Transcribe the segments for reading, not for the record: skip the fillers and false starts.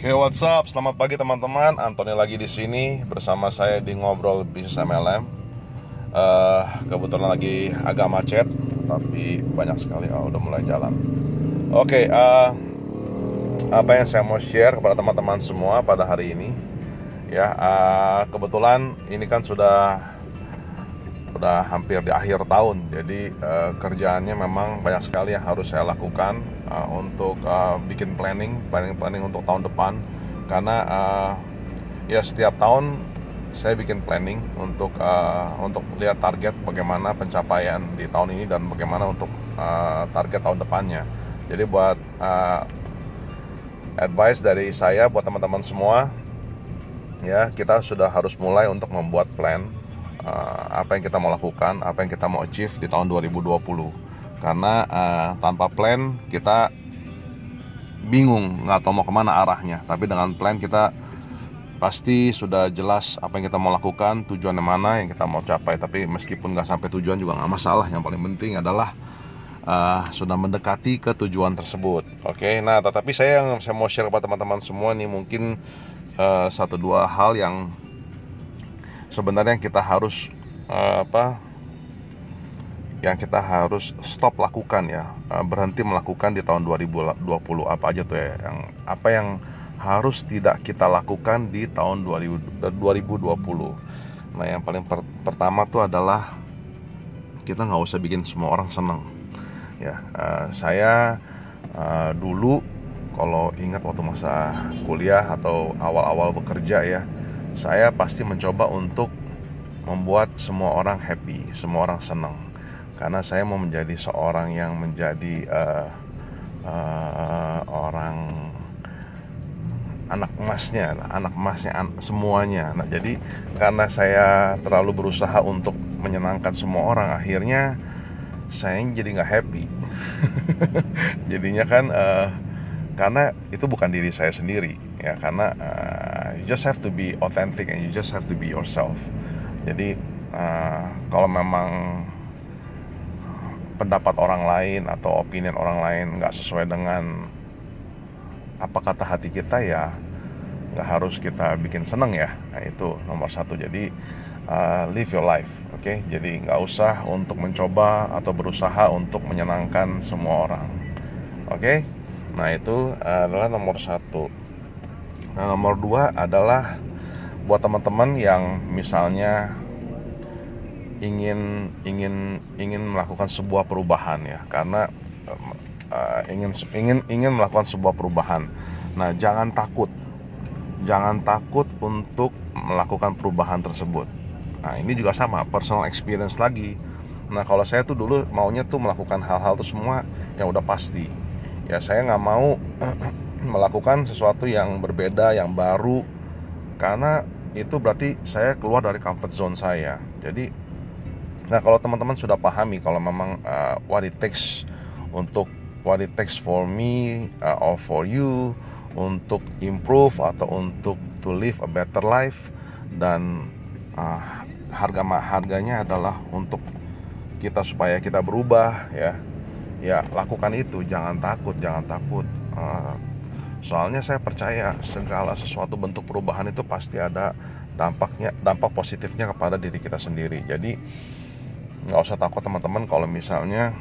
Oke, what's up? Selamat pagi teman-teman. Anthony lagi di sini bersama saya di Ngobrol Bisnis MLM. Kebetulan lagi agak macet, tapi banyak sekali udah mulai jalan. Oke, apa yang saya mau share kepada teman-teman semua pada hari ini? Ya, kebetulan ini kan sudah hampir di akhir tahun, jadi kerjaannya memang banyak sekali yang harus saya lakukan untuk bikin planning untuk tahun depan, karena ya setiap tahun saya bikin planning untuk lihat target bagaimana pencapaian di tahun ini dan bagaimana untuk target tahun depannya. Jadi buat advice dari saya buat teman-teman semua, ya kita sudah harus mulai untuk membuat plan apa yang kita mau lakukan, apa yang kita mau achieve di tahun 2020. Karena tanpa plan kita bingung, nggak tahu mau kemana arahnya. Tapi dengan plan kita pasti sudah jelas apa yang kita mau lakukan, tujuannya mana yang kita mau capai. Tapi meskipun nggak sampai tujuan juga nggak masalah. Yang paling penting adalah sudah mendekati ke tujuan tersebut. Oke, nah tetapi saya mau share kepada teman-teman semua nih, mungkin satu dua hal yang sebenarnya kita harus stop lakukan, ya, berhenti melakukan di tahun 2020. Apa aja tuh ya, yang harus tidak kita lakukan di tahun 2020. Nah, yang paling pertama tuh adalah kita nggak usah bikin semua orang seneng, ya. Saya dulu kalau ingat waktu masa kuliah atau awal-awal bekerja, ya, saya pasti mencoba untuk membuat semua orang happy, semua orang senang, karena saya mau menjadi seorang yang menjadi orang anak emasnya semuanya. Nah, jadi karena saya terlalu berusaha untuk menyenangkan semua orang, akhirnya saya jadi nggak happy. Jadinya kan karena itu bukan diri saya sendiri, ya, karena you just have to be authentic and you just have to be yourself. Jadi kalau memang pendapat orang lain atau opinion orang lain nggak sesuai dengan apa kata hati kita, ya nggak harus kita bikin seneng, ya. Nah, itu nomor satu. Jadi live your life, oke? Jadi nggak usah untuk mencoba atau berusaha untuk menyenangkan semua orang, oke? Nah, itu adalah nomor satu. Nah, nomor dua adalah buat teman-teman yang misalnya ingin melakukan sebuah perubahan, ya, karena ingin melakukan sebuah perubahan. Nah, jangan takut untuk melakukan perubahan tersebut. Nah, ini juga sama, personal experience lagi. Nah, kalau saya tuh dulu maunya tuh melakukan hal-hal tuh semua yang udah pasti. Ya, saya nggak mau melakukan sesuatu yang berbeda, yang baru, karena itu berarti saya keluar dari comfort zone saya. Jadi, nah kalau teman-teman sudah pahami kalau memang what it takes for me or for you untuk improve atau untuk to live a better life, dan harganya adalah untuk kita supaya kita berubah, ya. Ya, lakukan itu, jangan takut. Soalnya saya percaya segala sesuatu bentuk perubahan itu pasti ada dampak positifnya kepada diri kita sendiri. Jadi nggak usah takut teman-teman kalau misalnya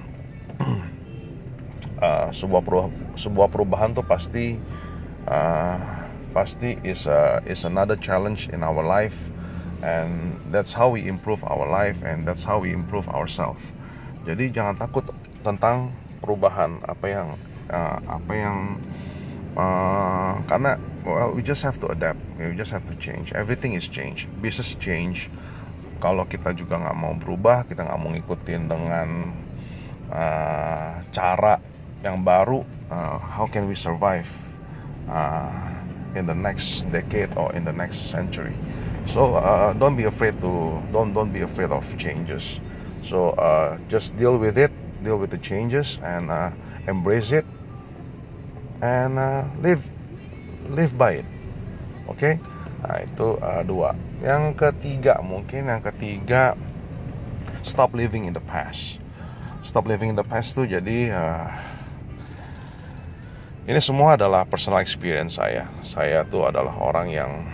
sebuah perubahan tuh pasti is another challenge in our life, and that's how we improve our life and that's how we improve ourselves. Jadi jangan takut tentang perubahan, karena we just have to adapt, we just have to change. Everything is change, business change. Kalau kita juga nggak mau berubah, kita nggak mau ngikutin dengan cara yang baru, how can we survive in the next decade or in the next century? So don't be afraid of changes. So just deal with it. Deal with the changes and embrace it and live by it. Oke? Nah, itu dua. Yang ketiga, stop living in the past. Stop living in the past tuh jadi Ini semua adalah personal experience saya. Saya tuh adalah orang yang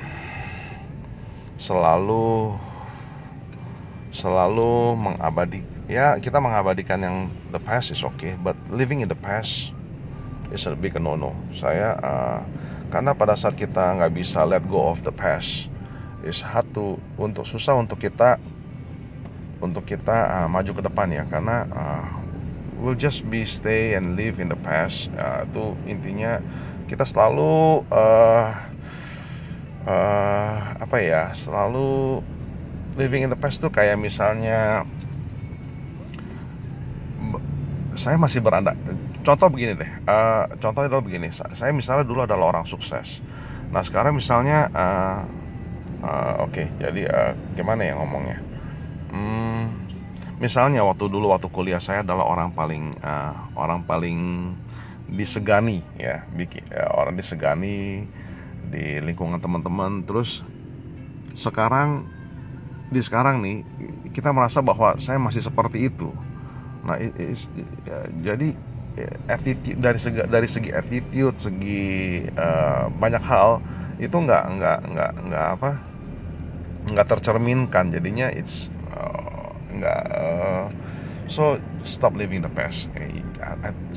selalu mengabadi. Ya, kita mengabadikan yang the past is okay, but living in the past is a big no-no. Saya karena pada saat kita nggak bisa let go of the past, is hard to, susah untuk kita maju ke depan ya, karena we'll just be stay and live in the past. Itu intinya kita selalu selalu living in the past tuh kayak misalnya saya masih berandai. Contoh begini deh, contohnya adalah begini. Saya misalnya dulu adalah orang sukses. Nah sekarang misalnya jadi gimana ya ngomongnya? Misalnya waktu kuliah saya adalah orang paling disegani ya, orang disegani di lingkungan teman-teman. Terus sekarang nih kita merasa bahwa saya masih seperti itu. Nah, jadi attitude, dari segi attitude, segi banyak hal itu nggak tercerminkan. Jadinya it's so stop living in the past.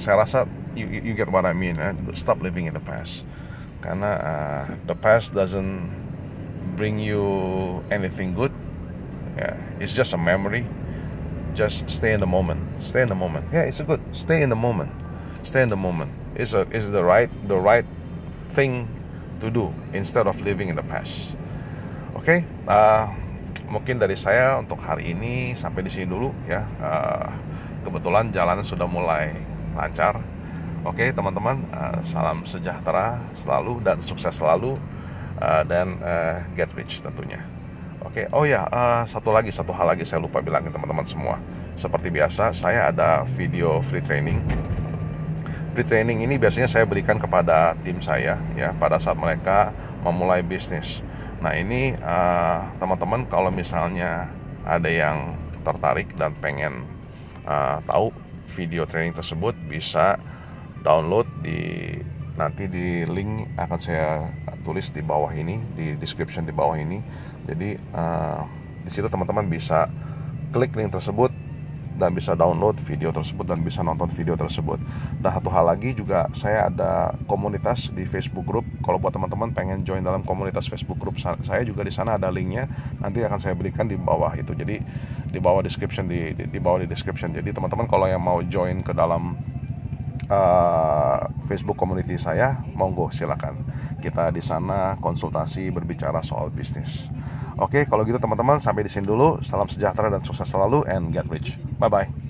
Saya rasa you get what I mean. Stop living in the past. Karena the past doesn't bring you anything good. Yeah, it's just a memory. Just stay in the moment. Stay in the moment. Yeah, it's good. Stay in the moment. Stay in the moment. It's the right thing to do instead of living in the past. Oke. Mungkin dari saya untuk hari ini sampai di sini dulu ya. Kebetulan jalanan sudah mulai lancar. Oke, teman-teman, salam sejahtera selalu dan sukses selalu dan get rich tentunya. Oke, satu hal lagi saya lupa bilangin teman-teman semua. Seperti biasa, saya ada video free training. Free training ini biasanya saya berikan kepada tim saya ya pada saat mereka memulai bisnis. Nah ini teman-teman kalau misalnya ada yang tertarik dan pengen tahu video training tersebut, bisa download nanti di link akan saya tulis di bawah ini, di description di bawah ini. Jadi di situ teman-teman bisa klik link tersebut dan bisa download video tersebut dan bisa nonton video tersebut. Dan satu hal lagi juga, saya ada komunitas di Facebook group. Kalau buat teman-teman pengen join dalam komunitas Facebook group saya juga, di sana ada linknya. Nanti akan saya berikan di bawah itu. Jadi di bawah description, di bawah di description. Jadi teman-teman kalau yang mau join ke dalam Facebook community saya, monggo silakan. Kita di sana konsultasi, berbicara soal bisnis. Oke, kalau gitu teman-teman sampai di sini dulu. Salam sejahtera dan sukses selalu, and get rich. Bye-bye.